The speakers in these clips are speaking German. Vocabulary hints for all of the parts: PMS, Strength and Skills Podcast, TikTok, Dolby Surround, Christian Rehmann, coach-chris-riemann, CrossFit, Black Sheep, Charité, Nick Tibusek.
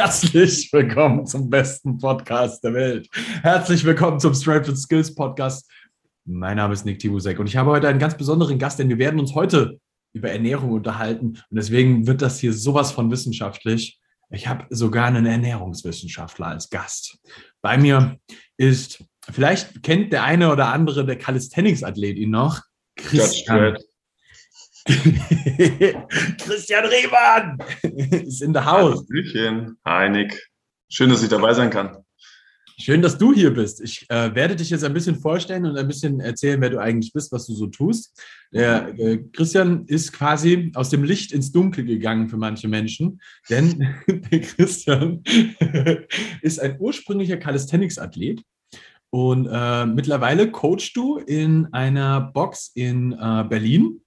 Herzlich willkommen zum besten Podcast der Welt. Herzlich willkommen zum Strength and Skills Podcast. Mein Name ist Nick Tibusek und ich habe heute einen ganz besonderen Gast, denn wir werden uns heute über Ernährung unterhalten und deswegen wird das hier sowas von wissenschaftlich. Ich habe sogar einen Ernährungswissenschaftler als Gast. Bei mir ist, vielleicht kennt der eine oder andere der Calisthenics-Athlet ihn noch, Christian Rehmann ist in der Haus. Hi Nick, schön, dass ich dabei sein kann. Schön, dass du hier bist. Ich werde dich jetzt ein bisschen vorstellen und ein bisschen erzählen, wer du eigentlich bist, was du so tust. Der Christian ist quasi aus dem Licht ins Dunkel gegangen für manche Menschen, denn der Christian ist ein ursprünglicher Calisthenics-Athlet. Und mittlerweile coachst du in einer Box in Berlin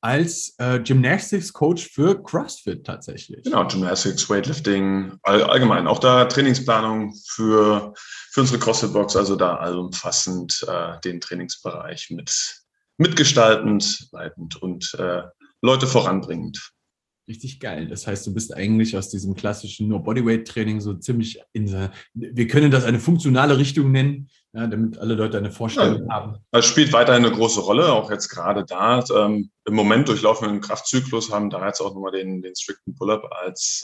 als Gymnastics-Coach für CrossFit tatsächlich. Genau, Gymnastics, Weightlifting, allgemein. Auch da Trainingsplanung für unsere CrossFit-Box, also da allumfassend den Trainingsbereich mitgestaltend, leitend und Leute voranbringend. Richtig geil. Das heißt, du bist eigentlich aus diesem klassischen Nur-Bodyweight-Training so ziemlich wir können das eine funktionale Richtung nennen, ja, damit alle Leute eine Vorstellung haben. Das spielt weiterhin eine große Rolle, auch jetzt gerade da. Im Moment durchlaufen wir einen Kraftzyklus, haben da jetzt auch nochmal den strikten Pull-Up als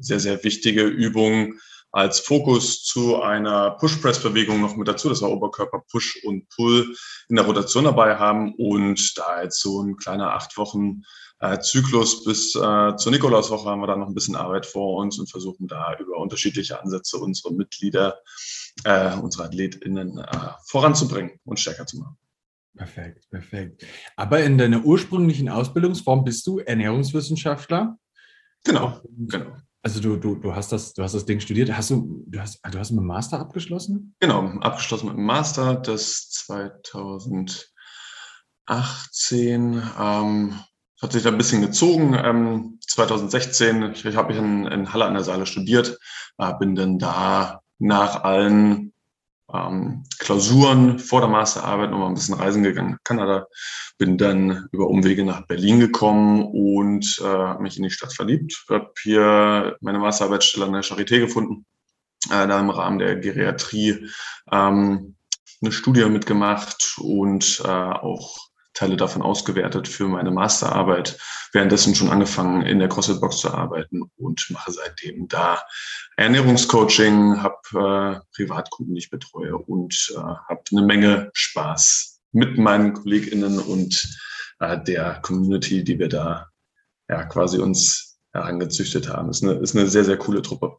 sehr, sehr wichtige Übung, als Fokus zu einer Push-Press-Bewegung noch mit dazu, dass wir Oberkörper-Push und Pull in der Rotation dabei haben und da jetzt so ein kleiner 8 Wochen Zyklus bis zur Nikolauswoche haben wir da noch ein bisschen Arbeit vor uns und versuchen da über unterschiedliche Ansätze unsere Mitglieder, unsere AthletInnen voranzubringen und stärker zu machen. Perfekt, perfekt. Aber in deiner ursprünglichen Ausbildungsform bist du Ernährungswissenschaftler? Genau. Also du hast das Ding studiert. Du hast mit dem Master abgeschlossen? Genau, abgeschlossen mit dem Master, das 2018. Hat sich da ein bisschen gezogen. 2016, ich habe in Halle an der Saale studiert, bin dann da nach allen Klausuren vor der Masterarbeit nochmal ein bisschen reisen gegangen nach Kanada, bin dann über Umwege nach Berlin gekommen und habe mich in die Stadt verliebt. Ich habe hier meine Masterarbeitsstelle an der Charité gefunden, da im Rahmen der Geriatrie eine Studie mitgemacht und auch Teile davon ausgewertet für meine Masterarbeit, währenddessen schon angefangen in der CrossFit-Box zu arbeiten und mache seitdem da Ernährungscoaching, habe Privatkunden, die ich betreue und habe eine Menge Spaß mit meinen KollegInnen und der Community, die wir da ja quasi uns herangezüchtet haben. Ist eine sehr, sehr coole Truppe.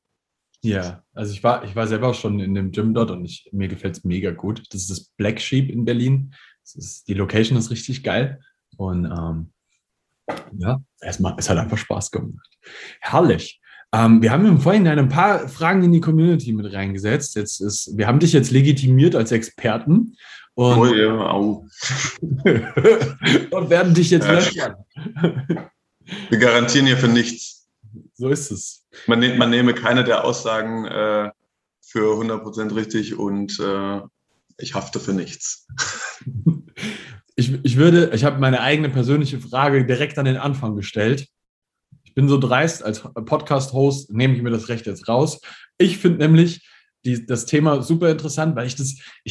Ja, also ich war selber schon in dem Gym dort und mir gefällt es mega gut. Das ist das Black Sheep in Berlin. Die Location ist richtig geil und ja, erstmal, es hat einfach Spaß gemacht. Herrlich. Wir haben im Vorhinein ein paar Fragen in die Community mit reingesetzt. Wir haben dich jetzt legitimiert als Experten und, und werden dich jetzt löchern. Wir garantieren hier für nichts. So ist es. Man nehme keine der Aussagen für 100% richtig und ich hafte für nichts. Ich habe meine eigene persönliche Frage direkt an den Anfang gestellt. Ich bin so dreist, als Podcast-Host nehme ich mir das Recht jetzt raus. Ich finde nämlich das Thema super interessant, weil ich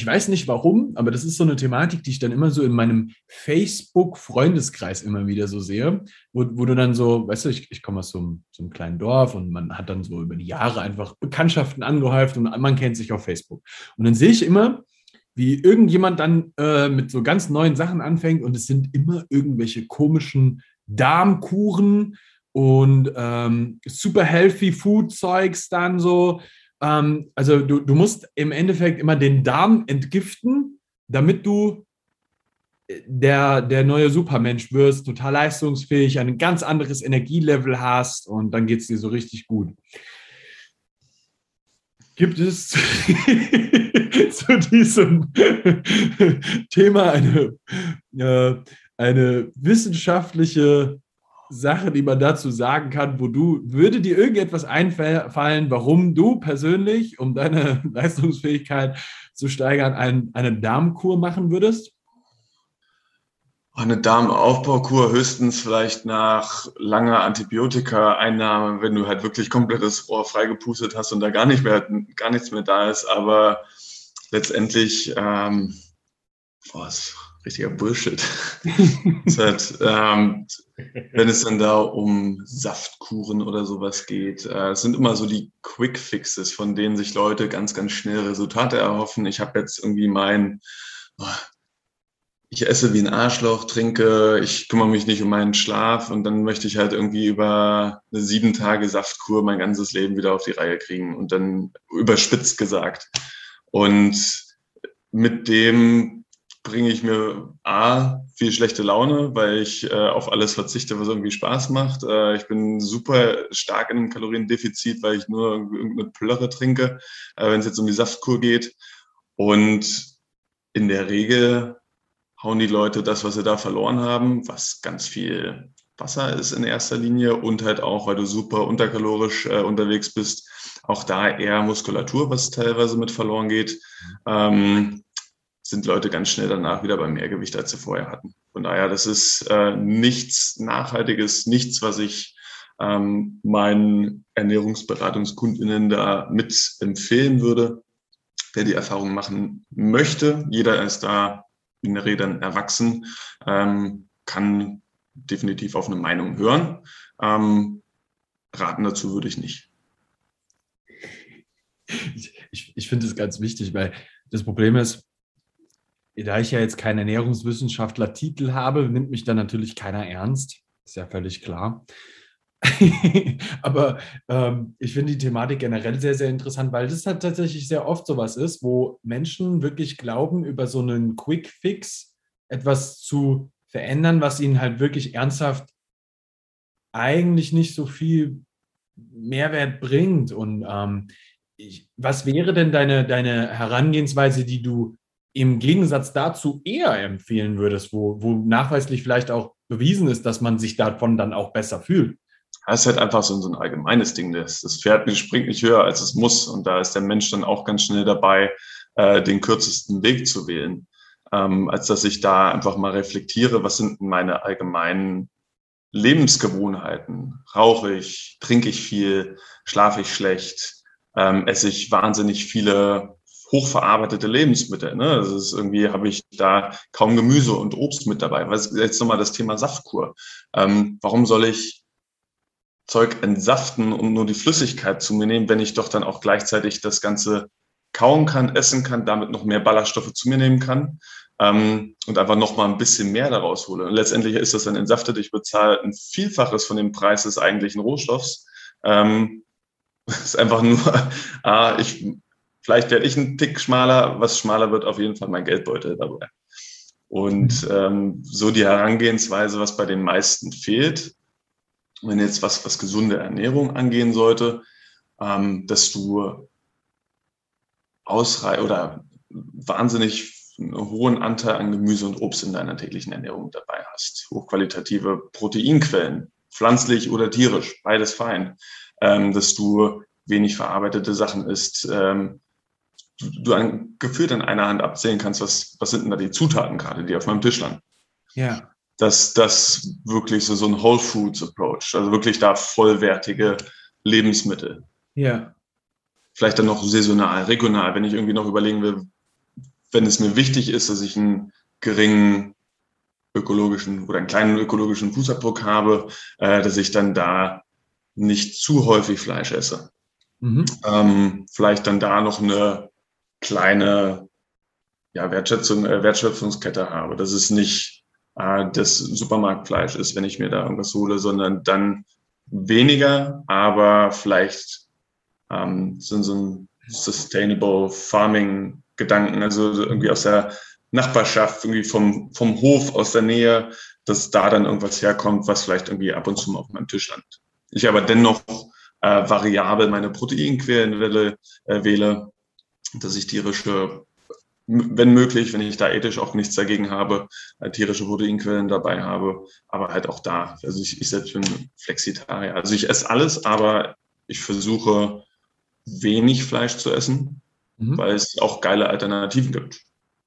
weiß nicht warum, aber das ist so eine Thematik, die ich dann immer so in meinem Facebook-Freundeskreis immer wieder so sehe, wo du dann so, weißt du, ich komme aus so einem kleinen Dorf und man hat dann so über die Jahre einfach Bekanntschaften angehäuft und man kennt sich auf Facebook. Und dann sehe ich immer, wie irgendjemand dann mit so ganz neuen Sachen anfängt und es sind immer irgendwelche komischen Darmkuren und super healthy Food Zeugs dann so. Also du musst im Endeffekt immer den Darm entgiften, damit du der neue Supermensch wirst, total leistungsfähig, ein ganz anderes Energielevel hast und dann geht es dir so richtig gut. Gibt es zu diesem Thema eine wissenschaftliche Sache, die man dazu sagen kann, würde dir irgendetwas einfallen, warum du persönlich, um deine Leistungsfähigkeit zu steigern, eine Darmkur machen würdest? Eine Darmaufbaukur höchstens vielleicht nach langer Antibiotika-Einnahme, wenn du halt wirklich komplettes Rohr freigepustet hast und da gar nichts mehr da ist. Aber letztendlich, das ist richtiger Bullshit. Das halt, wenn es dann da um Saftkuren oder sowas geht, es sind immer so die Quick-Fixes, von denen sich Leute ganz, ganz schnell Resultate erhoffen. Ich habe jetzt irgendwie ich esse wie ein Arschloch, trinke, ich kümmere mich nicht um meinen Schlaf und dann möchte ich halt irgendwie über eine 7 Tage Saftkur mein ganzes Leben wieder auf die Reihe kriegen und dann überspitzt gesagt. Und mit dem bringe ich mir A, viel schlechte Laune, weil ich auf alles verzichte, was irgendwie Spaß macht. Ich bin super stark in einem Kaloriendefizit, weil ich nur irgendeine Plörre trinke, wenn es jetzt um die Saftkur geht. Und in der Regel hauen die Leute das, was sie da verloren haben, was ganz viel Wasser ist in erster Linie und halt auch, weil du super unterkalorisch unterwegs bist, auch da eher Muskulatur, was teilweise mit verloren geht, sind Leute ganz schnell danach wieder beim Mehrgewicht, als sie vorher hatten. Von daher, das ist nichts Nachhaltiges, nichts, was ich meinen ErnährungsberatungskundInnen da mit empfehlen würde, wer die Erfahrung machen möchte. Jeder ist da in der Regel dann erwachsen, kann definitiv auf eine Meinung hören. Raten dazu würde ich nicht. Ich finde es ganz wichtig, weil das Problem ist, da ich ja jetzt keinen Ernährungswissenschaftler-Titel habe, nimmt mich dann natürlich keiner ernst. Ist ja völlig klar. Aber ich finde die Thematik generell sehr, sehr interessant, weil das halt tatsächlich sehr oft sowas ist, wo Menschen wirklich glauben, über so einen Quick-Fix etwas zu verändern, was ihnen halt wirklich ernsthaft eigentlich nicht so viel Mehrwert bringt. Und was wäre denn deine Herangehensweise, die du im Gegensatz dazu eher empfehlen würdest, wo nachweislich vielleicht auch bewiesen ist, dass man sich davon dann auch besser fühlt? Das ist halt einfach so ein allgemeines Ding. Das Pferd springt nicht höher, als es muss. Und da ist der Mensch dann auch ganz schnell dabei, den kürzesten Weg zu wählen. Als dass ich da einfach mal reflektiere, was sind meine allgemeinen Lebensgewohnheiten? Rauche ich? Trinke ich viel? Schlafe ich schlecht? Esse ich wahnsinnig viele hochverarbeitete Lebensmittel? Ne? Das ist irgendwie, habe ich da kaum Gemüse und Obst mit dabei. Was ist jetzt nochmal das Thema Saftkur? Warum soll ich Zeug entsaften und nur die Flüssigkeit zu mir nehmen, wenn ich doch dann auch gleichzeitig das Ganze kauen kann, essen kann, damit noch mehr Ballaststoffe zu mir nehmen kann und einfach noch mal ein bisschen mehr daraus hole. Und letztendlich ist das dann entsaftet. Ich bezahle ein Vielfaches von dem Preis des eigentlichen Rohstoffs. Ist einfach nur, vielleicht werde ich einen Tick schmaler. Was schmaler wird, auf jeden Fall mein Geldbeutel dabei. Und so die Herangehensweise, was bei den meisten fehlt, wenn jetzt was gesunde Ernährung angehen sollte, dass du oder wahnsinnig einen hohen Anteil an Gemüse und Obst in deiner täglichen Ernährung dabei hast. Hochqualitative Proteinquellen, pflanzlich oder tierisch, beides fein. Dass du wenig verarbeitete Sachen isst. Du gefühlt an einer Hand abzählen kannst, was sind denn da die Zutaten gerade, die auf meinem Tisch landen. Ja. Dass das wirklich so ein Whole Foods Approach, also wirklich da vollwertige Lebensmittel. Ja. Vielleicht dann noch saisonal, regional, wenn ich irgendwie noch überlegen will, wenn es mir wichtig ist, dass ich einen geringen ökologischen oder einen kleinen ökologischen Fußabdruck habe, dass ich dann da nicht zu häufig Fleisch esse. Mhm. Vielleicht dann da noch eine kleine Wertschöpfungskette habe. Das ist nicht das Supermarktfleisch ist, wenn ich mir da irgendwas hole, sondern dann weniger, aber vielleicht so ein Sustainable Farming Gedanken, also irgendwie aus der Nachbarschaft, irgendwie vom Hof, aus der Nähe, dass da dann irgendwas herkommt, was vielleicht irgendwie ab und zu mal auf meinem Tisch landet. Ich aber dennoch variabel meine Proteinquellen wähle, dass ich tierische, wenn möglich, wenn ich da ethisch auch nichts dagegen habe, tierische Proteinquellen dabei habe, aber halt auch da. Also ich selbst bin Flexitarier. Also ich esse alles, aber ich versuche wenig Fleisch zu essen, weil es auch geile Alternativen gibt.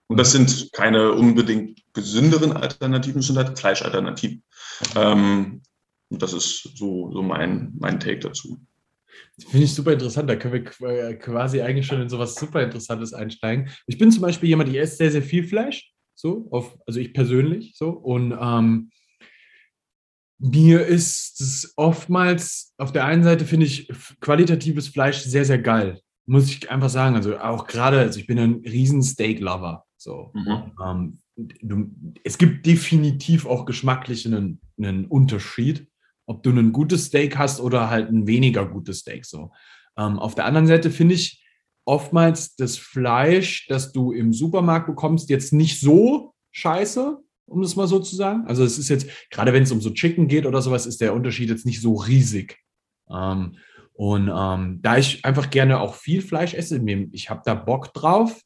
Und das sind keine unbedingt gesünderen Alternativen, sind halt Fleischalternativen. Das ist so mein Take dazu. Finde ich super interessant, da können wir quasi eigentlich schon in sowas super Interessantes einsteigen. Ich bin zum Beispiel jemand, ich esse sehr, sehr viel Fleisch, also ich persönlich, und mir ist es oftmals, auf der einen Seite finde ich qualitatives Fleisch sehr, sehr geil, muss ich einfach sagen, also auch gerade, also ich bin ein riesen Steak-Lover, es gibt definitiv auch geschmacklich einen Unterschied, ob du ein gutes Steak hast oder halt ein weniger gutes Steak. Auf der anderen Seite finde ich oftmals das Fleisch, das du im Supermarkt bekommst, jetzt nicht so scheiße, um das mal so zu sagen. Also es ist jetzt, gerade wenn es um so Chicken geht oder sowas, ist der Unterschied jetzt nicht so riesig. Da ich einfach gerne auch viel Fleisch esse, ich habe da Bock drauf,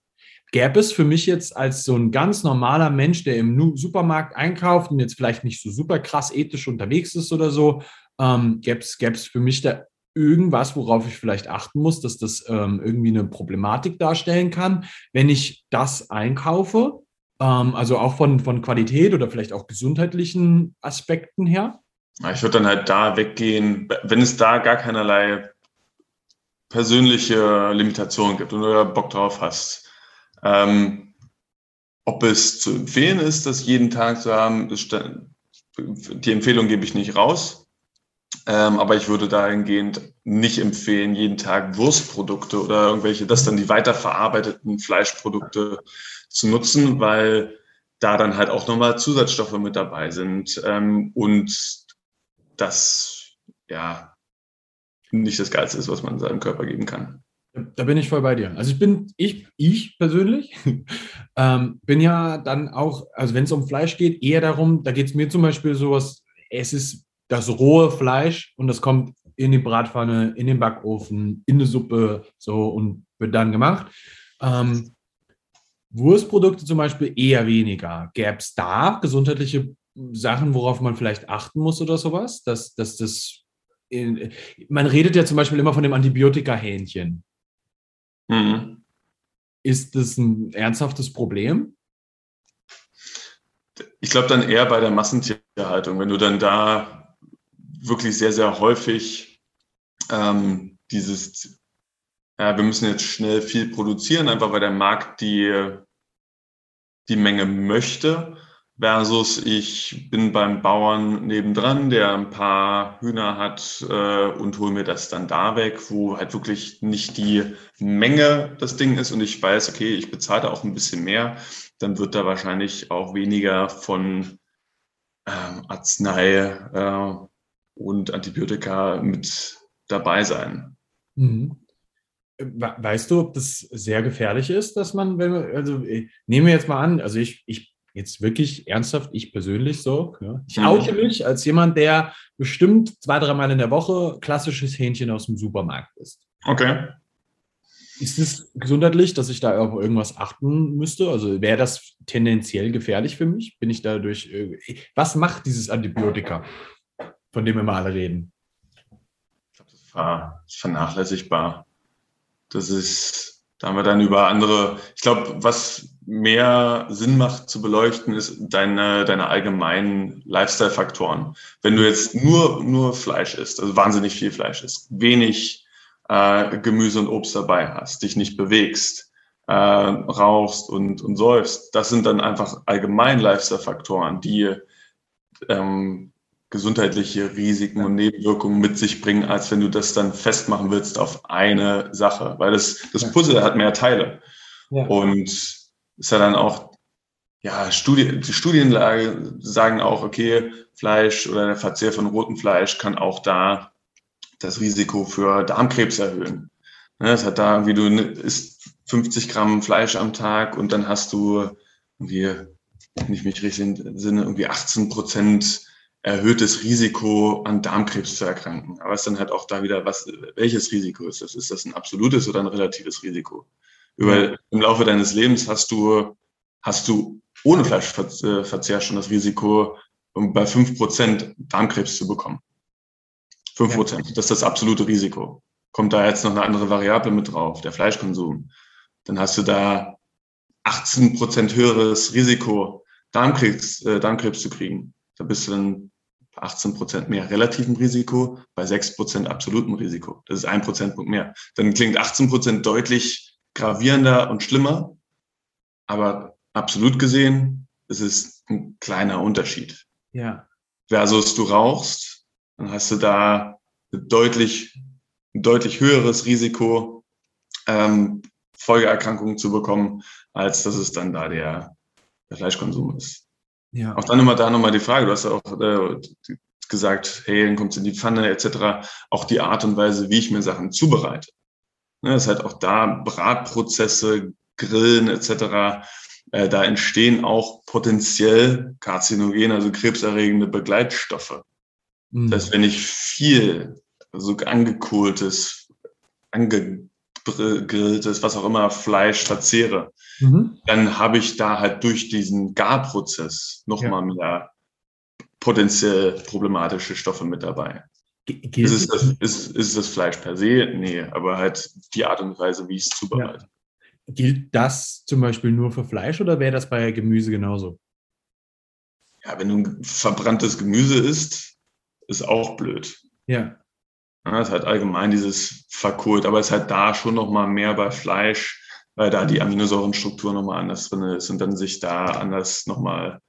gäbe es für mich jetzt als so ein ganz normaler Mensch, der im Supermarkt einkauft und jetzt vielleicht nicht so super krass ethisch unterwegs ist oder so, gäbe es für mich da irgendwas, worauf ich vielleicht achten muss, dass das irgendwie eine Problematik darstellen kann, wenn ich das einkaufe, also auch von Qualität oder vielleicht auch gesundheitlichen Aspekten her? Ich würde dann halt da weggehen, wenn es da gar keinerlei persönliche Limitationen gibt und du da Bock drauf hast. Ob es zu empfehlen ist, das jeden Tag zu haben, die Empfehlung gebe ich nicht raus, aber ich würde dahingehend nicht empfehlen, jeden Tag Wurstprodukte oder die weiterverarbeiteten Fleischprodukte zu nutzen, weil da dann halt auch nochmal Zusatzstoffe mit dabei sind und das ja nicht das Geilste ist, was man seinem Körper geben kann. Da bin ich voll bei dir. Also ich persönlich bin ja dann auch, also wenn es um Fleisch geht, eher darum, da geht es mir zum Beispiel sowas, es ist das rohe Fleisch und das kommt in die Bratpfanne, in den Backofen, in eine Suppe und wird dann gemacht. Wurstprodukte zum Beispiel eher weniger. Gäbe es da gesundheitliche Sachen, worauf man vielleicht achten muss oder sowas? Dass das man redet ja zum Beispiel immer von dem Antibiotika-Hähnchen. Mhm. Ist das ein ernsthaftes Problem? Ich glaube dann eher bei der Massentierhaltung, wenn du dann da wirklich sehr, sehr häufig wir müssen jetzt schnell viel produzieren, einfach weil der Markt die Menge möchte, versus ich bin beim Bauern nebendran, der ein paar Hühner hat und hole mir das dann da weg, wo halt wirklich nicht die Menge das Ding ist und ich weiß, okay, ich bezahle auch ein bisschen mehr, dann wird da wahrscheinlich auch weniger von Arznei und Antibiotika mit dabei sein. Mhm. Weißt du, ob das sehr gefährlich ist, dass man, nehmen wir jetzt mal an, also ich jetzt wirklich ernsthaft, ich persönlich ich oute mich als jemand, der bestimmt 2-3 Mal in der Woche klassisches Hähnchen aus dem Supermarkt isst. Okay. Ist es gesundheitlich, dass ich da auf irgendwas achten müsste? Also wäre das tendenziell gefährlich für mich? Bin ich dadurch... Was macht dieses Antibiotika, von dem wir mal alle reden? Ich glaube, das war vernachlässigbar. Da haben wir dann über andere... Ich glaube, was mehr Sinn macht zu beleuchten, ist deine allgemeinen Lifestyle-Faktoren. Wenn du jetzt nur Fleisch isst, also wahnsinnig viel Fleisch isst, wenig Gemüse und Obst dabei hast, dich nicht bewegst, rauchst und säufst, das sind dann einfach allgemein Lifestyle-Faktoren, die gesundheitliche Risiken und Nebenwirkungen mit sich bringen, als wenn du das dann festmachen willst auf eine Sache. Weil das Puzzle hat mehr Teile. Ja. Und ist ja dann auch, ja, die Studienlage sagen auch, okay, Fleisch oder der Verzehr von rotem Fleisch kann auch da das Risiko für Darmkrebs erhöhen. Das hat da irgendwie, du isst 50 Gramm Fleisch am Tag und dann hast du irgendwie, wenn ich mich richtig entsinne, irgendwie 18% erhöhtes Risiko an Darmkrebs zu erkranken. Aber es ist dann halt auch da wieder, welches Risiko ist das? Ist das ein absolutes oder ein relatives Risiko? Im Laufe deines Lebens hast du ohne Fleischverzehr schon das Risiko, bei 5% Darmkrebs zu bekommen. 5%, ja. Das ist das absolute Risiko. Kommt da jetzt noch eine andere Variable mit drauf, der Fleischkonsum, dann hast du da 18% höheres Risiko, Darmkrebs zu kriegen. Da bist du dann 18% mehr relativem Risiko, bei 6% absolutem Risiko. Das ist 1 Prozentpunkt mehr. Dann klingt 18% deutlich gravierender und schlimmer, aber absolut gesehen, es ist ein kleiner Unterschied. Ja. Versus du rauchst, dann hast du da ein deutlich höheres Risiko, Folgeerkrankungen zu bekommen, als dass es dann da der Fleischkonsum ist. Ja. Auch dann nochmal die Frage, du hast ja auch gesagt, hey, dann kommt es in die Pfanne etc., auch die Art und Weise, wie ich mir Sachen zubereite. Ne, das ist halt auch da Bratprozesse, Grillen etc., da entstehen auch potenziell karzinogene, also krebserregende Begleitstoffe. Mhm. Das heißt, wenn ich viel so angekohltes, angegrilltes, was auch immer, Fleisch verzehre, dann habe ich da halt durch diesen Garprozess nochmal mehr potenziell problematische Stoffe mit dabei. Ist das Fleisch per se? Nee, aber halt die Art und Weise, wie ich es zubereite. Ja. Gilt das zum Beispiel nur für Fleisch oder wäre das bei Gemüse genauso? Ja, wenn du verbranntes Gemüse isst, ist auch blöd. Ja. Ja, ist halt allgemein dieses verkohlt, aber es ist halt da schon nochmal mehr bei Fleisch, weil da die Aminosäurenstruktur nochmal anders drin ist und dann sich da anders nochmal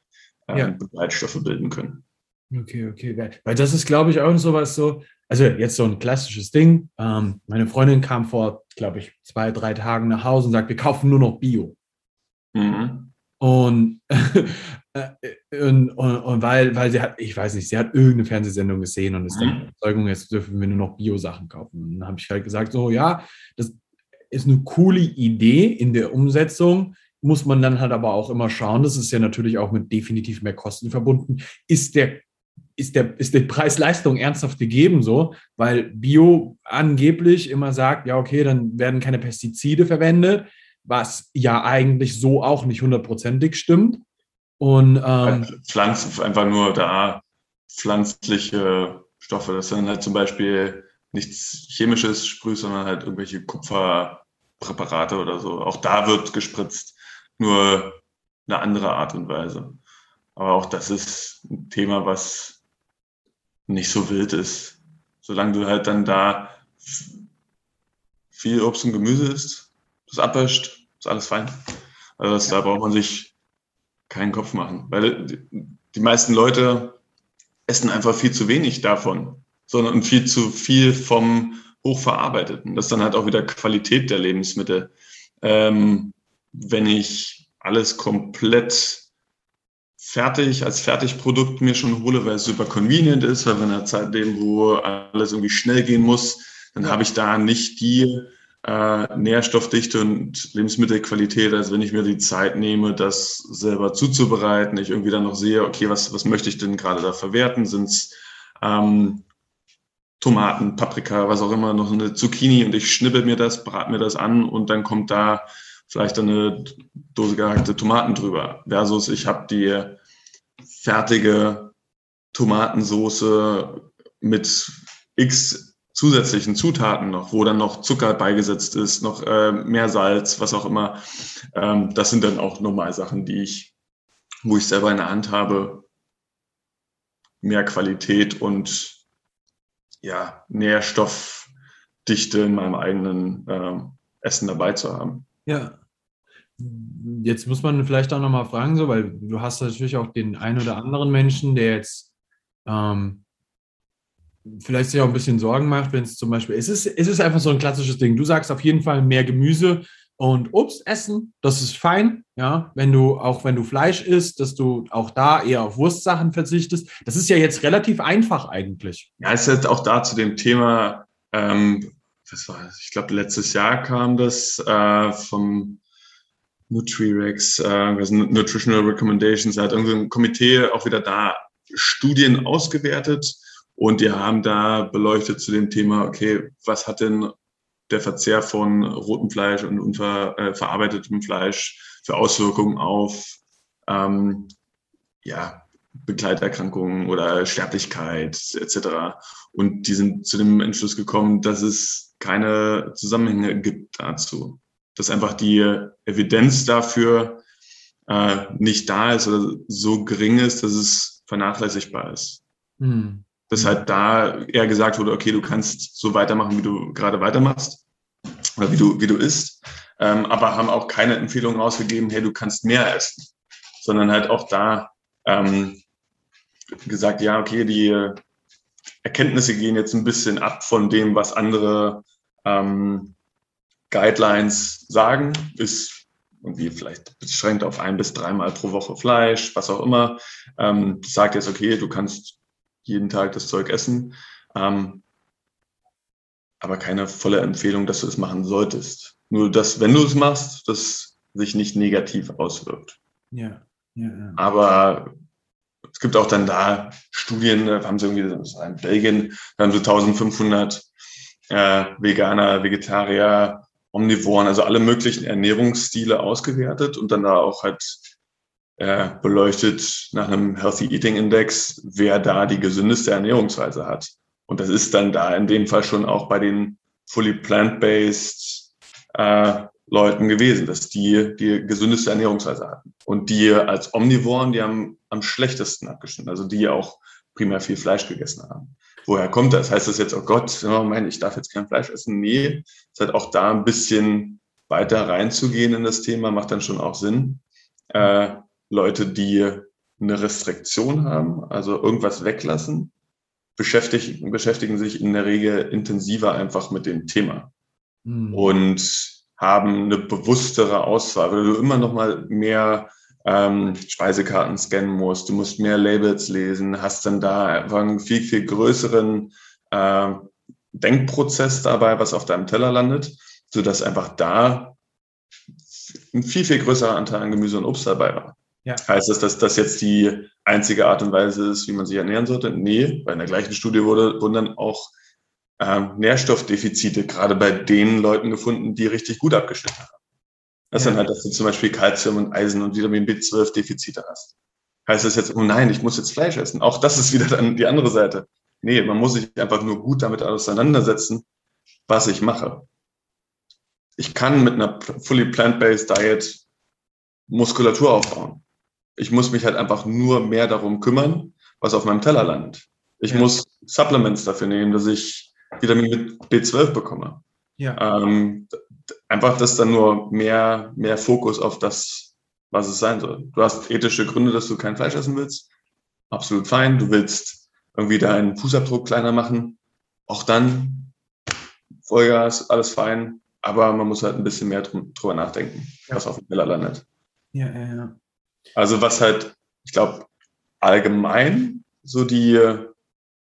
Begleitstoffe bilden können. Okay. Weil das ist, glaube ich, auch sowas so, also jetzt so ein klassisches Ding. Meine Freundin kam vor, glaube ich, 2-3 Tagen nach Hause und sagt, wir kaufen nur noch Bio. Mhm. Und weil sie hat, ich weiß nicht, sie hat irgendeine Fernsehsendung gesehen und ist der Überzeugung, jetzt dürfen wir nur noch Bio-Sachen kaufen. Und dann habe ich halt gesagt, so ja, das ist eine coole Idee in der Umsetzung. Muss man dann halt aber auch immer schauen, das ist ja natürlich auch mit definitiv mehr Kosten verbunden, ist der Preis-Leistung ernsthaft gegeben so, weil Bio angeblich immer sagt, ja okay, dann werden keine Pestizide verwendet, was ja eigentlich so auch nicht 100%ig stimmt. Und Pflanzen, einfach nur da pflanzliche Stoffe, das sind halt zum Beispiel nichts Chemisches sprüht, sondern halt irgendwelche Kupferpräparate oder so. Auch da wird gespritzt. Nur eine andere Art und Weise. Aber auch das ist ein Thema, was nicht so wild ist. Solange du halt dann da viel Obst und Gemüse isst, das abwäscht, ist alles fein. Also da braucht man sich keinen Kopf machen. Weil die meisten Leute essen einfach viel zu wenig davon, sondern viel zu viel vom Hochverarbeiteten. Das ist dann halt auch wieder Qualität der Lebensmittel. Wenn ich alles komplett fertig, als Fertigprodukt mir schon hole, weil es super convenient ist, weil wir in einer Zeit leben, wo alles irgendwie schnell gehen muss, dann habe ich da nicht die Nährstoffdichte und Lebensmittelqualität, als wenn ich mir die Zeit nehme, das selber zuzubereiten, ich irgendwie dann noch sehe, okay, was möchte ich denn gerade da verwerten, sind es Tomaten, Paprika, was auch immer, noch eine Zucchini und ich schnibbel mir das, brate mir das an und dann kommt da vielleicht eine Dose gehackte Tomaten drüber. Versus ich habe die fertige Tomatensoße mit x zusätzlichen Zutaten noch, wo dann noch Zucker beigesetzt ist, noch mehr Salz, was auch immer. Das sind dann auch nochmal Sachen, wo ich selber in der Hand habe, mehr Qualität und Nährstoffdichte in meinem eigenen Essen dabei zu haben. Ja, jetzt muss man vielleicht auch nochmal fragen, so, weil du hast natürlich auch den einen oder anderen Menschen, der jetzt vielleicht sich auch ein bisschen Sorgen macht, wenn es zum Beispiel, es ist einfach so ein klassisches Ding, du sagst auf jeden Fall mehr Gemüse und Obst essen, das ist fein, ja, wenn du Fleisch isst, dass du auch da eher auf Wurstsachen verzichtest, das ist ja jetzt relativ einfach eigentlich. Ja, es ist halt auch da zu dem Thema, was war das? Ich glaube, letztes Jahr kam das vom Nutri-Rex, Nutritional Recommendations, da hat irgendein Komitee auch wieder da Studien ausgewertet und die haben da beleuchtet zu dem Thema, okay, was hat denn der Verzehr von rotem Fleisch und verarbeitetem Fleisch für Auswirkungen auf Begleiterkrankungen oder Sterblichkeit etc. Und die sind zu dem Entschluss gekommen, dass es keine Zusammenhänge gibt dazu. dass einfach die Evidenz dafür nicht da ist oder so gering ist, dass es vernachlässigbar ist. Mhm. Dass halt da eher gesagt wurde, okay, du kannst so weitermachen, wie du gerade weitermachst oder wie du isst, aber haben auch keine Empfehlungen rausgegeben, hey, du kannst mehr essen, sondern halt auch da gesagt, ja, okay, die Erkenntnisse gehen jetzt ein bisschen ab von dem, was andere Guidelines sagen, ist irgendwie vielleicht beschränkt auf 1 bis 3 Mal pro Woche Fleisch, was auch immer. Sagt jetzt, okay, du kannst jeden Tag das Zeug essen, aber keine volle Empfehlung, dass du es machen solltest. Nur, dass, wenn du es machst, das sich nicht negativ auswirkt. Ja. Aber es gibt auch dann da Studien, da haben sie irgendwie in Belgien, da haben sie 1500 Veganer, Vegetarier, Omnivoren, also alle möglichen Ernährungsstile ausgewertet und dann da auch halt beleuchtet nach einem Healthy Eating Index, wer da die gesündeste Ernährungsweise hat. Und das ist dann da in dem Fall schon auch bei den fully plant-based Leuten gewesen, dass die gesündeste Ernährungsweise hatten. Und die als Omnivoren, die haben am schlechtesten abgeschnitten, also die auch primär viel Fleisch gegessen haben. Woher kommt das? Heißt das jetzt, oh Gott, ich darf jetzt kein Fleisch essen? Nee, es hat auch da ein bisschen weiter reinzugehen in das Thema, macht dann schon auch Sinn. Leute, die eine Restriktion haben, also irgendwas weglassen, beschäftigen sich in der Regel intensiver einfach mit dem Thema und haben eine bewusstere Auswahl, weil du immer noch mal mehr Speisekarten scannen musst, du musst mehr Labels lesen, hast dann da einen viel, viel größeren Denkprozess dabei, was auf deinem Teller landet, sodass einfach da ein viel, viel größerer Anteil an Gemüse und Obst dabei war. Ja. Heißt das, dass das jetzt die einzige Art und Weise ist, wie man sich ernähren sollte? Nee, bei der gleichen Studie wurden dann auch Nährstoffdefizite gerade bei den Leuten gefunden, die richtig gut abgeschnitten haben. Das dann halt, dass du zum Beispiel Kalzium und Eisen und Vitamin B12 Defizite hast. Heißt das jetzt, oh nein, ich muss jetzt Fleisch essen? Auch das ist wieder dann die andere Seite. Nee, man muss sich einfach nur gut damit auseinandersetzen, was ich mache. Ich kann mit einer fully plant-based Diet Muskulatur aufbauen. Ich muss mich halt einfach nur mehr darum kümmern, was auf meinem Teller landet. Ich muss Supplements dafür nehmen, dass ich Vitamin B12 bekomme. Ja. Einfach das dann nur mehr Fokus auf das, was es sein soll. Du hast ethische Gründe, dass du kein Fleisch essen willst. Absolut fein. Du willst irgendwie deinen Fußabdruck kleiner machen. Auch dann Vollgas, alles fein. Aber man muss halt ein bisschen mehr drüber nachdenken, was auf dem Teller landet. Ja. Also was halt, ich glaube, allgemein so die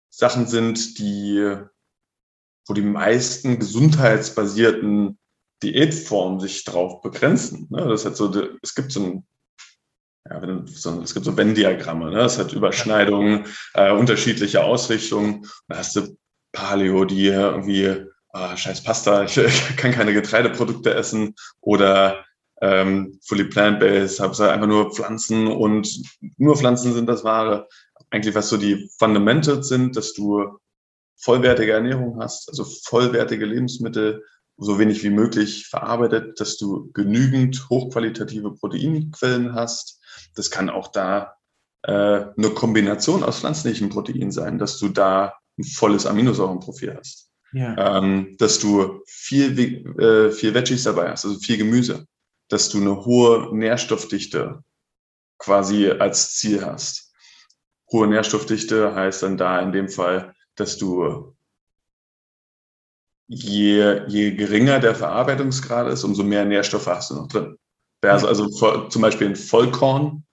Sachen sind, wo die meisten gesundheitsbasierten Diätformen sich drauf begrenzen. Ne? Das ist halt so, es gibt so Venn-Diagramme, ne? Es hat Überschneidungen, unterschiedliche Ausrichtungen. Da hast du Paleo, die irgendwie, scheiß Pasta, ich kann keine Getreideprodukte essen, oder fully plant-based, habe halt einfach nur Pflanzen und nur Pflanzen sind das Wahre. Eigentlich, was so die Fundamentals sind, dass du vollwertige Ernährung hast, also vollwertige Lebensmittel, so wenig wie möglich verarbeitet, dass du genügend hochqualitative Proteinquellen hast. Das kann auch da eine Kombination aus pflanzlichen Proteinen sein, dass du da ein volles Aminosäurenprofil hast. Ja. Dass du viel Veggies dabei hast, also viel Gemüse, dass du eine hohe Nährstoffdichte quasi als Ziel hast. Hohe Nährstoffdichte heißt dann da in dem Fall, dass du je geringer der Verarbeitungsgrad ist, umso mehr Nährstoffe hast du noch drin. Also zum Beispiel ein Vollkorn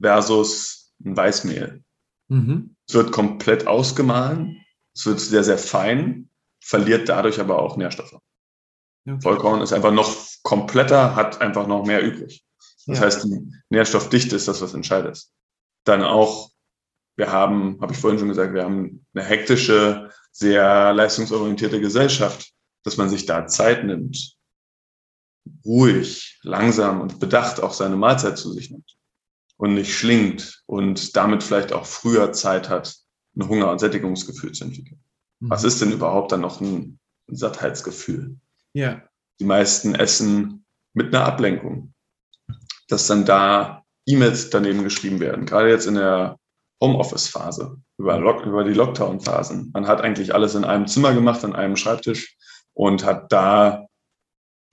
versus ein Weißmehl. Es wird komplett ausgemahlen, es wird sehr, sehr fein, verliert dadurch aber auch Nährstoffe. Okay. Vollkorn ist einfach noch kompletter, hat einfach noch mehr übrig. Das heißt, die Nährstoffdichte ist das, was entscheidend ist. Dann auch, habe ich vorhin schon gesagt, wir haben eine hektische, sehr leistungsorientierte Gesellschaft, dass man sich da Zeit nimmt, ruhig, langsam und bedacht auch seine Mahlzeit zu sich nimmt und nicht schlingt und damit vielleicht auch früher Zeit hat, ein Hunger- und Sättigungsgefühl zu entwickeln. Was ist denn überhaupt dann noch ein Sattheitsgefühl? Ja. Die meisten essen mit einer Ablenkung, dass dann da E-Mails daneben geschrieben werden, gerade jetzt in der Homeoffice-Phase, über die Lockdown-Phasen. Man hat eigentlich alles in einem Zimmer gemacht, an einem Schreibtisch und hat da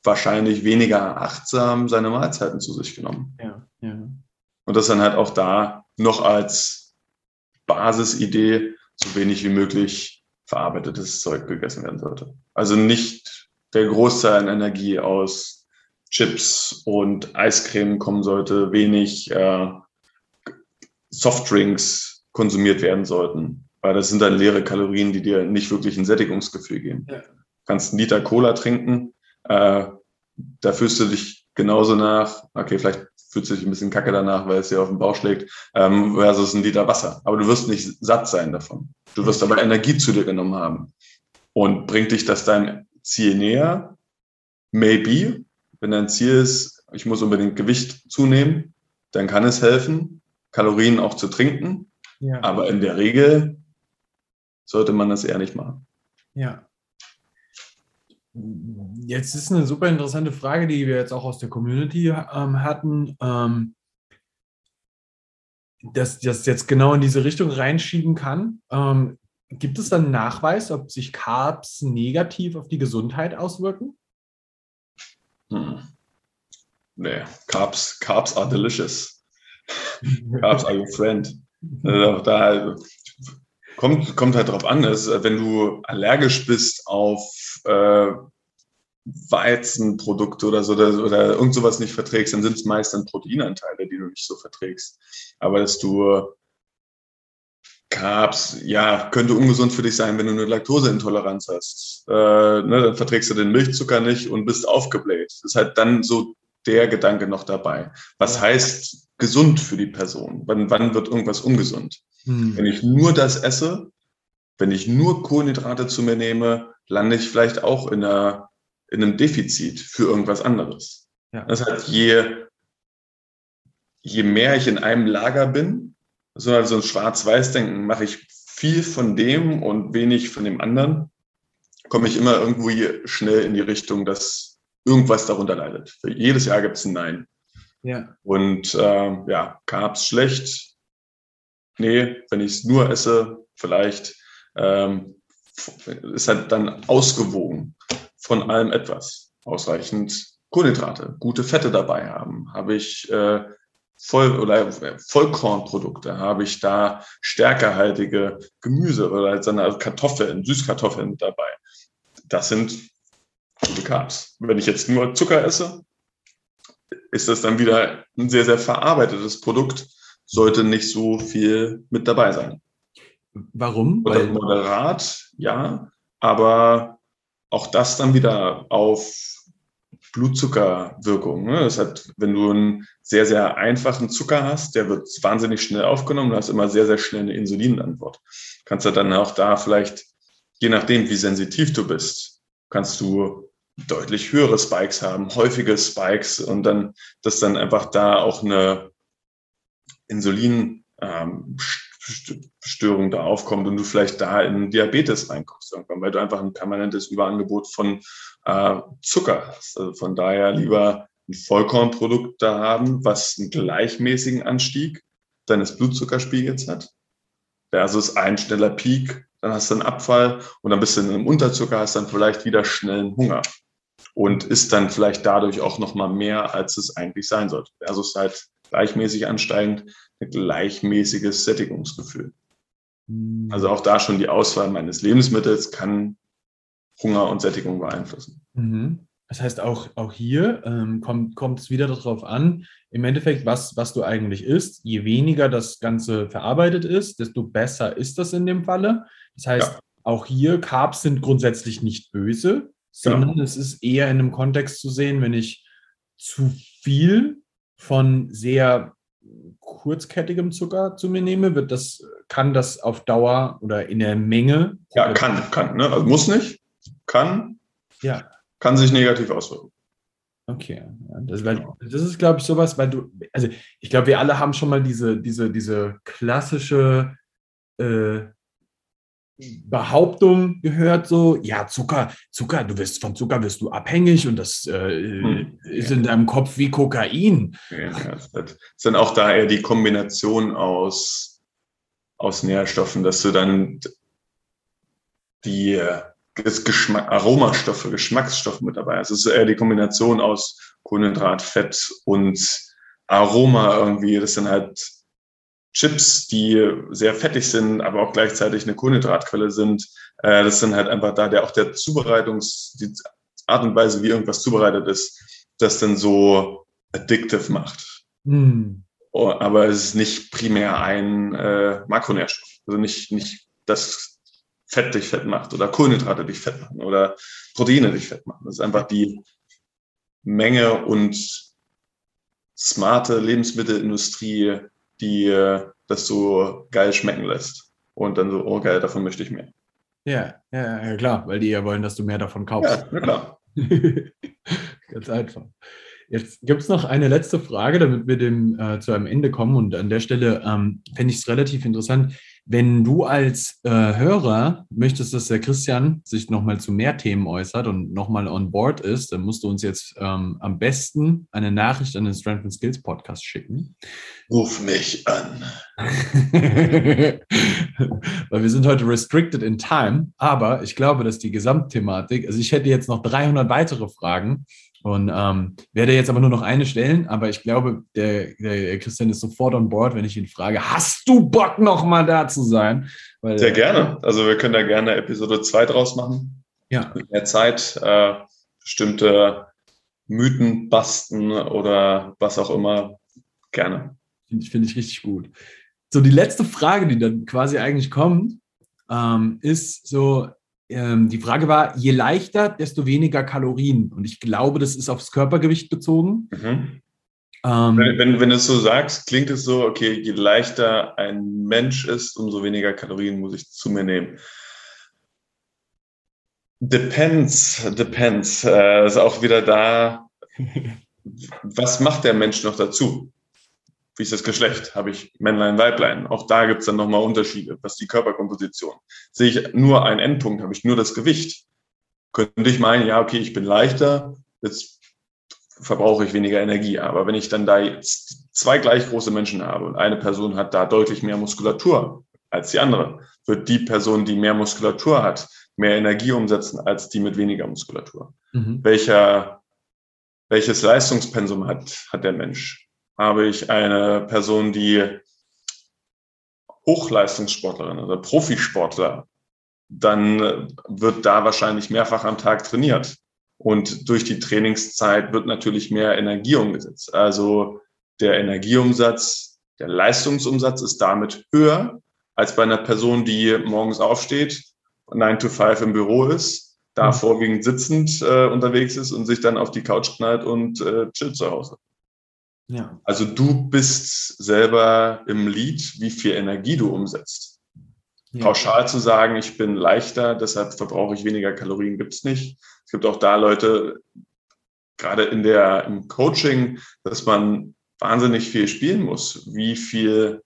wahrscheinlich weniger achtsam seine Mahlzeiten zu sich genommen. Ja, ja. Und das dann halt auch da noch als Basisidee so wenig wie möglich verarbeitetes Zeug gegessen werden sollte. Also nicht der Großteil an Energie aus Chips und Eiscreme kommen sollte, wenig Softdrinks konsumiert werden sollten, weil das sind dann leere Kalorien, die dir nicht wirklich ein Sättigungsgefühl geben. Ja. Du kannst einen Liter Cola trinken, da fühlst du dich genauso nach, okay, vielleicht fühlst du dich ein bisschen kacke danach, weil es dir auf den Bauch schlägt, versus ein Liter Wasser. Aber du wirst nicht satt sein davon. Du wirst aber Energie zu dir genommen haben. Und bringt dich das deinem Ziel näher? Maybe. Wenn dein Ziel ist, ich muss unbedingt Gewicht zunehmen, dann kann es helfen, Kalorien auch zu trinken. Ja. Aber in der Regel sollte man das eher nicht machen. Ja. Jetzt ist eine super interessante Frage, die wir jetzt auch aus der Community hatten, dass das jetzt genau in diese Richtung reinschieben kann. Gibt es dann Nachweis, ob sich Carbs negativ auf die Gesundheit auswirken? Nee, Carbs are delicious. Carbs are your friend. Da kommt halt drauf an, dass, wenn du allergisch bist auf Weizenprodukte oder so oder irgend sowas nicht verträgst, dann sind es meist dann Proteinanteile, die du nicht so verträgst. Aber dass du Carbs, ja, könnte ungesund für dich sein, wenn du eine Laktoseintoleranz hast. Dann verträgst du den Milchzucker nicht und bist aufgebläht. Ist halt dann so der Gedanke noch dabei. Was heißt gesund für die Person? Wann wird irgendwas ungesund? Wenn ich nur das esse, wenn ich nur Kohlenhydrate zu mir nehme, lande ich vielleicht auch in einem Defizit für irgendwas anderes. Ja. Das heißt, je mehr ich in einem Lager bin, so ein Schwarz-Weiß-Denken, mache ich viel von dem und wenig von dem anderen, komme ich immer irgendwo schnell in die Richtung, dass irgendwas darunter leidet. Für jedes Jahr gibt es ein Nein. Ja. Und Carbs schlecht. Nee, wenn ich es nur esse, vielleicht ist halt dann ausgewogen von allem etwas. Ausreichend Kohlenhydrate, gute Fette dabei haben. Habe ich Vollkornprodukte, habe ich da stärkehaltige Gemüse oder halt Kartoffeln, Süßkartoffeln dabei. Das sind gute Carbs. Wenn ich jetzt nur Zucker esse, ist das dann wieder ein sehr, sehr verarbeitetes Produkt. Sollte nicht so viel mit dabei sein. Warum? Oder moderat, ja, aber auch das dann wieder auf Blutzuckerwirkung. Ne? Das heißt, wenn du einen sehr, sehr einfachen Zucker hast, der wird wahnsinnig schnell aufgenommen, du hast immer sehr, sehr schnell eine Insulinantwort. Kannst du dann auch da vielleicht, je nachdem, wie sensitiv du bist, kannst du deutlich höhere Spikes haben, häufige Spikes und dann, dass dann einfach da auch eine Insulinstörung da aufkommt und du vielleicht da in Diabetes reinkommst irgendwann, weil du einfach ein permanentes Überangebot von Zucker hast. Also von daher lieber ein Vollkornprodukt da haben, was einen gleichmäßigen Anstieg deines Blutzuckerspiegels hat. Also ist ein schneller Peak, dann hast du einen Abfall und dann bist du in einem Unterzucker, hast dann vielleicht wieder schnellen Hunger und isst dann vielleicht dadurch auch nochmal mehr, als es eigentlich sein sollte. Also ist halt gleichmäßig ansteigend, ein gleichmäßiges Sättigungsgefühl. Also auch da schon die Auswahl meines Lebensmittels kann Hunger und Sättigung beeinflussen. Mhm. Das heißt, auch hier kommt es wieder darauf an, im Endeffekt, was du eigentlich isst. Je weniger das Ganze verarbeitet ist, desto besser ist das in dem Falle. Das heißt, Auch hier, Carbs sind grundsätzlich nicht böse, sondern Es ist eher in einem Kontext zu sehen, wenn ich zu viel von sehr kurzkettigem Zucker zu mir nehme, kann das auf Dauer oder in der Menge... Ja, kann, ne? Also muss nicht, kann sich negativ auswirken. Okay, das ist, glaube ich, sowas, ich glaube, wir alle haben schon mal diese klassische Behauptung gehört so, ja, Zucker, von Zucker wirst du abhängig und das ist in deinem Kopf wie Kokain. Ja, das sind auch da eher die Kombination aus Nährstoffen, dass du dann Aromastoffe, Geschmacksstoffe mit dabei hast. Es ist eher die Kombination aus Kohlenhydrat, Fett und Aroma irgendwie. Das sind halt Chips, die sehr fettig sind, aber auch gleichzeitig eine Kohlenhydratquelle sind. Das sind halt einfach da die Art und Weise, wie irgendwas zubereitet ist, das dann so addictive macht. Mm. Aber es ist nicht primär ein Makronährstoff. Also nicht das Fett dich fett macht oder Kohlenhydrate dich fett machen oder Proteine dich fett machen. Das ist einfach die Menge und smarte Lebensmittelindustrie, die das so geil schmecken lässt. Und dann so, oh geil, davon möchte ich mehr. Ja, klar, weil die ja wollen, dass du mehr davon kaufst. Ja, klar. Ganz einfach. Jetzt gibt es noch eine letzte Frage, damit wir zu einem Ende kommen. Und an der Stelle fände ich es relativ interessant, wenn du als Hörer möchtest, dass der Christian sich nochmal zu mehr Themen äußert und nochmal on board ist, dann musst du uns jetzt am besten eine Nachricht an den Strength and Skills Podcast schicken. Ruf mich an. Weil wir sind heute restricted in time, aber ich glaube, dass die Gesamtthematik, also ich hätte jetzt noch 300 weitere Fragen, und werde jetzt aber nur noch eine stellen, aber ich glaube, der Christian ist sofort on board, wenn ich ihn frage, hast du Bock nochmal da zu sein? Weil, sehr gerne, also wir können da gerne Episode 2 draus machen. Ja. Mit mehr Zeit, bestimmte Mythen basten oder was auch immer, gerne. Finde ich richtig gut. So, die letzte Frage, die dann quasi eigentlich kommt, ist so, die Frage war, je leichter, desto weniger Kalorien. Und ich glaube, das ist aufs Körpergewicht bezogen. Mhm. Wenn du es so sagst, klingt es so, okay, je leichter ein Mensch ist, umso weniger Kalorien muss ich zu mir nehmen. Depends. Ist auch wieder da, was macht der Mensch noch dazu? Wie ist das Geschlecht? Habe ich Männlein, Weiblein? Auch da gibt es dann nochmal Unterschiede, was die Körperkomposition. Sehe ich nur einen Endpunkt, habe ich nur das Gewicht. Könnte ich meinen, ja, okay, ich bin leichter, jetzt verbrauche ich weniger Energie. Aber wenn ich dann da jetzt zwei gleich große Menschen habe und eine Person hat da deutlich mehr Muskulatur als die andere, wird die Person, die mehr Muskulatur hat, mehr Energie umsetzen als die mit weniger Muskulatur. Mhm. Welches Leistungspensum hat der Mensch? Habe ich eine Person, die Hochleistungssportlerin oder Profisportler, dann wird da wahrscheinlich mehrfach am Tag trainiert. Und durch die Trainingszeit wird natürlich mehr Energie umgesetzt. Also der Energieumsatz, der Leistungsumsatz ist damit höher als bei einer Person, die morgens aufsteht, 9 to 5 im Büro ist, da vorwiegend sitzend unterwegs ist und sich dann auf die Couch knallt und chillt zu Hause. Ja. Also du bist selber im Lead, wie viel Energie du umsetzt. Ja. Pauschal zu sagen, ich bin leichter, deshalb verbrauche ich weniger Kalorien, gibt es nicht. Es gibt auch da Leute, gerade im Coaching, dass man wahnsinnig viel spielen muss, wie viel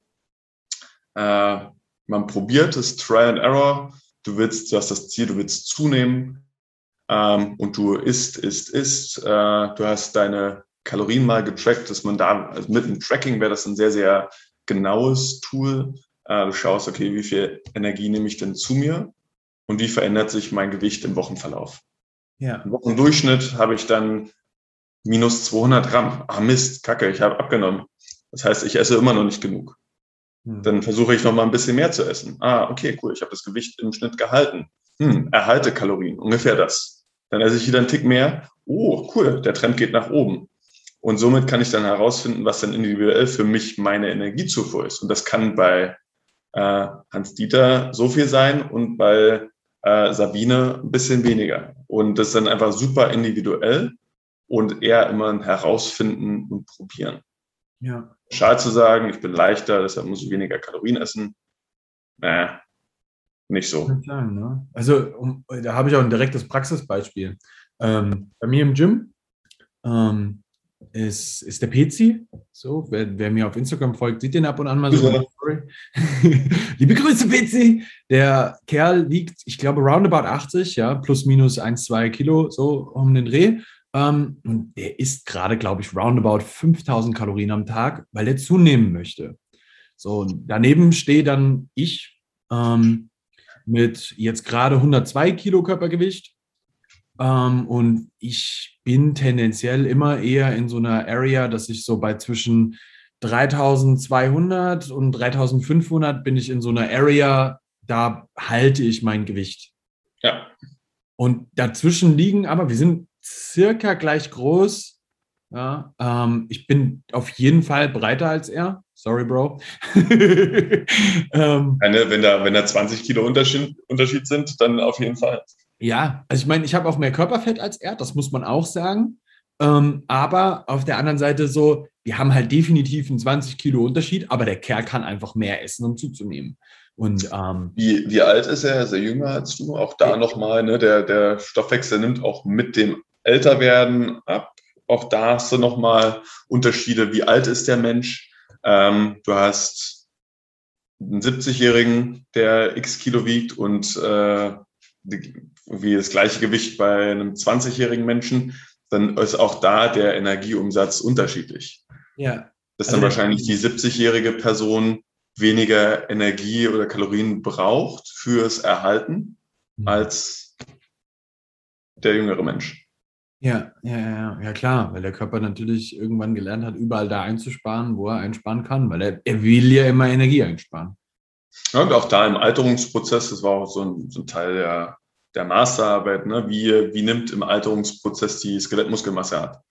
man probiert, das Trial and Error. Du hast das Ziel, du willst zunehmen und du isst. Du hast deine Kalorien mal getrackt, dass man da, also mit dem Tracking wäre das ein sehr, sehr genaues Tool. Du schaust, okay, wie viel Energie nehme ich denn zu mir und wie verändert sich mein Gewicht im Wochenverlauf? Ja. Im Wochendurchschnitt habe ich dann minus 200 Gramm. Ah Mist, Kacke, ich habe abgenommen. Das heißt, ich esse immer noch nicht genug. Hm. Dann versuche ich noch mal ein bisschen mehr zu essen. Ah, okay, cool, ich habe das Gewicht im Schnitt gehalten. Erhalte Kalorien, ungefähr das. Dann esse ich wieder einen Tick mehr. Oh, cool, der Trend geht nach oben. Und somit kann ich dann herausfinden, was dann individuell für mich meine Energiezufuhr ist. Und das kann bei Hans-Dieter so viel sein und bei Sabine ein bisschen weniger. Und das ist dann einfach super individuell und eher immer ein Herausfinden und Probieren. Ja. Schade zu sagen, ich bin leichter, deshalb muss ich weniger Kalorien essen. Naja, nicht so. Sagen, ne? Also da habe ich auch ein direktes Praxisbeispiel. Bei mir im Gym ist der Pezi. So, wer mir auf Instagram folgt, sieht den ab und an mal so. Ja. Liebe Grüße, Pezi. Der Kerl wiegt, ich glaube, roundabout 80, ja, plus minus 1-2 Kilo, so um den Dreh. Und der isst gerade, glaube ich, roundabout 5000 Kalorien am Tag, weil er zunehmen möchte. So, und daneben stehe dann ich mit jetzt gerade 102 Kilo Körpergewicht. Und ich bin tendenziell immer eher in so einer Area, dass ich so bei zwischen 3200 und 3500 bin ich in so einer Area, da halte ich mein Gewicht. Ja. Und dazwischen liegen aber, wir sind circa gleich groß. Ja, ich bin auf jeden Fall breiter als er. Sorry, Bro. Wenn da 20 Kilo Unterschied sind, dann auf jeden Fall. Ja, also ich meine, ich habe auch mehr Körperfett als er, das muss man auch sagen. Aber auf der anderen Seite so, wir haben halt definitiv einen 20 Kilo Unterschied, aber der Kerl kann einfach mehr essen, um zuzunehmen. Und, wie alt ist er? Ist er jünger als du? Auch da nochmal, ne? Der Stoffwechsel nimmt auch mit dem Älterwerden ab. Auch da hast du nochmal Unterschiede. Wie alt ist der Mensch? Du hast einen 70-Jährigen, der x Kilo wiegt und wie das gleiche Gewicht bei einem 20-jährigen Menschen, dann ist auch da der Energieumsatz unterschiedlich. Ja. Dass dann wahrscheinlich die 70-jährige Person weniger Energie oder Kalorien braucht fürs Erhalten als der jüngere Mensch. Ja, klar, weil der Körper natürlich irgendwann gelernt hat, überall da einzusparen, wo er einsparen kann, weil er will ja immer Energie einsparen. Ja, und auch da im Alterungsprozess, das war auch so ein Teil der Masterarbeit, ne? Wie nimmt im Alterungsprozess die Skelettmuskelmasse ab?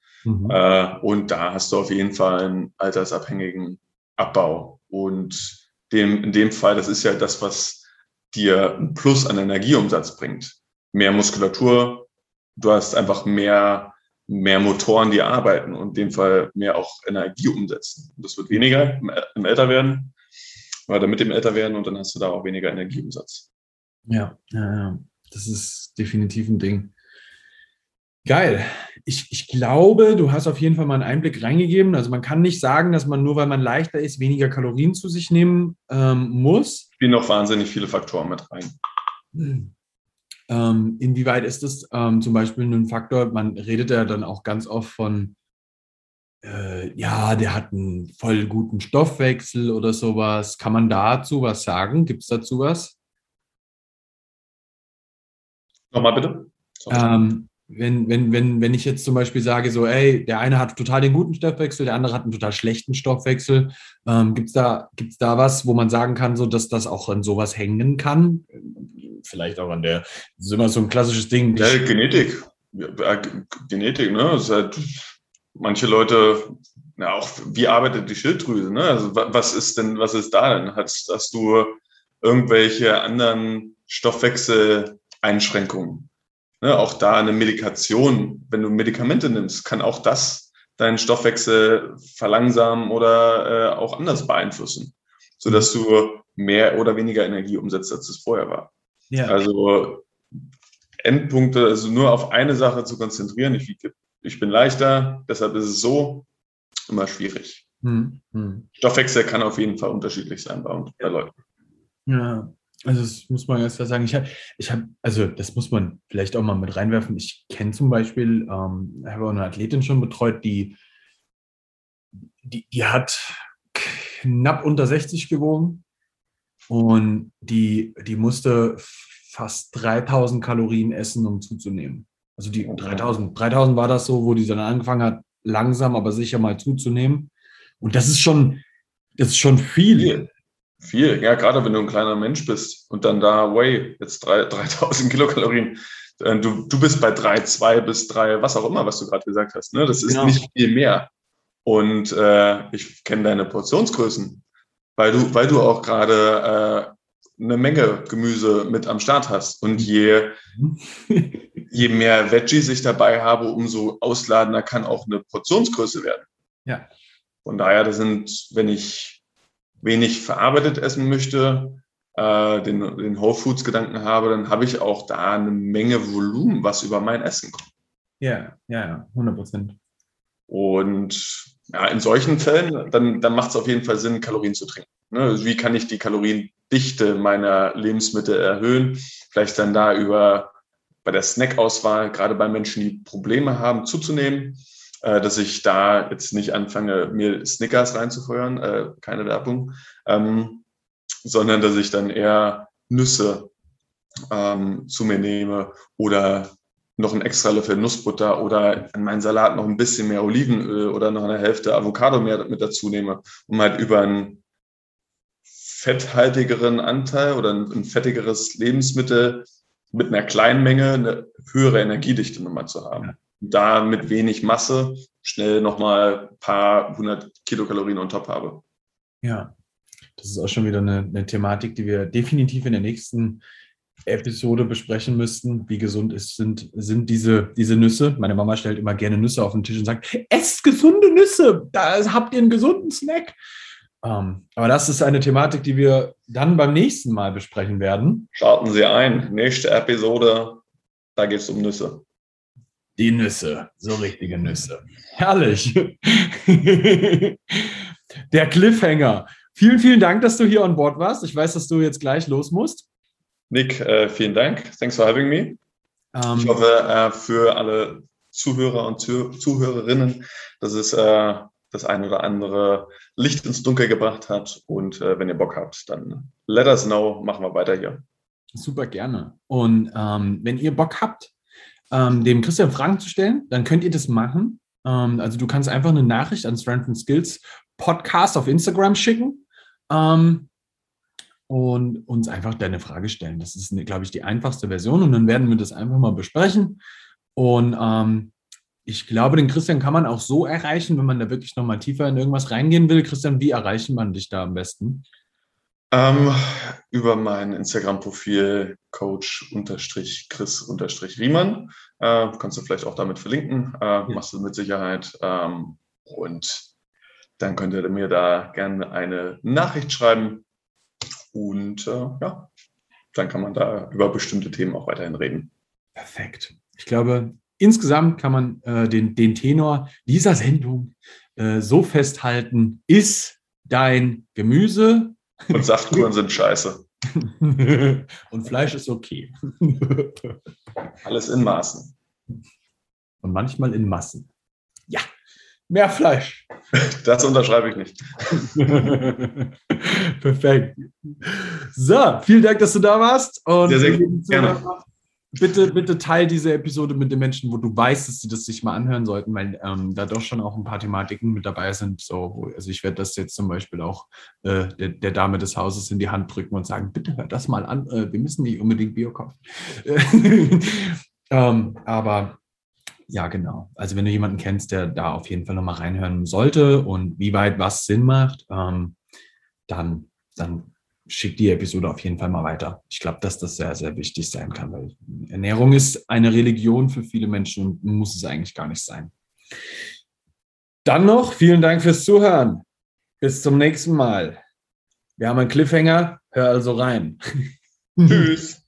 Und da hast du auf jeden Fall einen altersabhängigen Abbau. Und in dem Fall, das ist ja das, was dir einen Plus an Energieumsatz bringt. Mehr Muskulatur, du hast einfach mehr Motoren, die arbeiten und in dem Fall mehr auch Energie umsetzen. Das wird weniger im Älterwerden, oder mit dem Älterwerden, und dann hast du da auch weniger Energieumsatz. Ja. Das ist definitiv ein Ding. Geil. Ich glaube, du hast auf jeden Fall mal einen Einblick reingegeben. Also man kann nicht sagen, dass man nur, weil man leichter ist, weniger Kalorien zu sich nehmen muss. Es spielen noch wahnsinnig viele Faktoren mit rein. Inwieweit ist das zum Beispiel ein Faktor? Man redet ja dann auch ganz oft von, der hat einen voll guten Stoffwechsel oder sowas. Kann man dazu was sagen? Gibt es dazu was? Nochmal bitte. Wenn ich jetzt zum Beispiel sage, so, ey, der eine hat total den guten Stoffwechsel, der andere hat einen total schlechten Stoffwechsel, gibt's da was, wo man sagen kann, so, dass das auch an sowas hängen kann? Vielleicht auch an der, das ist immer so ein klassisches Ding. Ja, Genetik. Genetik, ne? Das ist halt, manche Leute, ja, auch, wie arbeitet die Schilddrüse, ne? Also, was ist da denn? Hast du irgendwelche anderen Stoffwechsel-Einschränkungen? Ne, auch da eine Medikation, wenn du Medikamente nimmst, kann auch das deinen Stoffwechsel verlangsamen oder auch anders beeinflussen, sodass du mehr oder weniger Energie umsetzt, als es vorher war. Ja. Also Endpunkte, also nur auf eine Sache zu konzentrieren, ich bin leichter, deshalb ist es so, immer schwierig. Stoffwechsel kann auf jeden Fall unterschiedlich sein bei Leuten. Ja. Also das muss man ganz klar sagen, also das muss man vielleicht auch mal mit reinwerfen. Ich kenne zum Beispiel, habe auch eine Athletin schon betreut, die hat knapp unter 60 gewogen und die musste fast 3000 Kalorien essen, um zuzunehmen. Also die 3000 war das so, wo die dann angefangen hat, langsam, aber sicher mal zuzunehmen. Und das ist schon viel. Viel, ja, gerade wenn du ein kleiner Mensch bist und dann da, jetzt 3000 Kilokalorien. Du bist bei 3,2 bis 3, was auch immer, was du gerade gesagt hast. Ne? Das ist nicht viel mehr. Und ich kenne deine Portionsgrößen, weil du auch gerade eine Menge Gemüse mit am Start hast. Und je mehr Veggies ich dabei habe, umso ausladender kann auch eine Portionsgröße werden. Ja. Von daher, wenn ich wenig verarbeitet essen möchte, den Whole Foods Gedanken habe, dann habe ich auch da eine Menge Volumen, was über mein Essen kommt. Ja, 100%. Und ja, in solchen Fällen, dann macht es auf jeden Fall Sinn, Kalorien zu trinken. Ne? Wie kann ich die Kaloriendichte meiner Lebensmittel erhöhen? Vielleicht dann da bei der Snackauswahl, gerade bei Menschen, die Probleme haben, zuzunehmen, dass ich da jetzt nicht anfange, mir Snickers reinzufeuern, keine Werbung, sondern dass ich dann eher Nüsse zu mir nehme oder noch einen extra Löffel Nussbutter oder an meinen Salat noch ein bisschen mehr Olivenöl oder noch eine Hälfte Avocado mehr mit dazu nehme, um halt über einen fetthaltigeren Anteil oder ein fettigeres Lebensmittel mit einer kleinen Menge eine höhere Energiedichte nochmal zu haben. Da mit wenig Masse schnell nochmal ein paar hundert Kilokalorien on top habe. Ja, das ist auch schon wieder eine Thematik, die wir definitiv in der nächsten Episode besprechen müssten. Wie gesund sind diese Nüsse? Meine Mama stellt immer gerne Nüsse auf den Tisch und sagt, esst gesunde Nüsse, da habt ihr einen gesunden Snack. Aber das ist eine Thematik, die wir dann beim nächsten Mal besprechen werden. Starten Sie ein. Nächste Episode, da geht es um Nüsse. Die Nüsse, so richtige Nüsse. Herrlich. Der Cliffhanger. Vielen, vielen Dank, dass du hier an Bord warst. Ich weiß, dass du jetzt gleich los musst. Nick, vielen Dank. Thanks for having me. Ich hoffe für alle Zuhörer und Zuhörerinnen, dass es das ein oder andere Licht ins Dunkel gebracht hat. Und wenn ihr Bock habt, dann let us know, machen wir weiter hier. Super gerne. Und wenn ihr Bock habt, dem Christian Fragen zu stellen, dann könnt ihr das machen. Also du kannst einfach eine Nachricht an Strength and Skills Podcast auf Instagram schicken und uns einfach deine Frage stellen. Das ist, glaube ich, die einfachste Version. Und dann werden wir das einfach mal besprechen. Und ich glaube, den Christian kann man auch so erreichen, wenn man da wirklich nochmal tiefer in irgendwas reingehen will. Christian, wie erreichen man dich da am besten? Über mein Instagram-Profil coach-chris-riemann. Kannst du vielleicht auch damit verlinken. Machst du mit Sicherheit. Und dann könnt ihr mir da gerne eine Nachricht schreiben. Und ja, dann kann man da über bestimmte Themen auch weiterhin reden. Perfekt. Ich glaube, insgesamt kann man den Tenor dieser Sendung so festhalten, iss dein Gemüse. Und Saftkuren sind scheiße. Und Fleisch ist okay. Alles in Maßen. Und manchmal in Massen. Ja, mehr Fleisch. Das unterschreibe ich nicht. Perfekt. So, vielen Dank, dass du da warst. Und sehr, sehr gerne. Bitte teile diese Episode mit den Menschen, wo du weißt, dass sie das sich mal anhören sollten, weil da doch schon auch ein paar Thematiken mit dabei sind. So, also ich werde das jetzt zum Beispiel auch der Dame des Hauses in die Hand drücken und sagen, bitte hör das mal an, wir müssen nicht unbedingt Bio kaufen. Aber ja, genau. Also wenn du jemanden kennst, der da auf jeden Fall nochmal reinhören sollte und wie weit was Sinn macht, dann schick die Episode auf jeden Fall mal weiter. Ich glaube, dass das sehr, sehr wichtig sein kann, weil Ernährung ist eine Religion für viele Menschen und muss es eigentlich gar nicht sein. Dann noch vielen Dank fürs Zuhören. Bis zum nächsten Mal. Wir haben einen Cliffhanger. Hör also rein. Tschüss.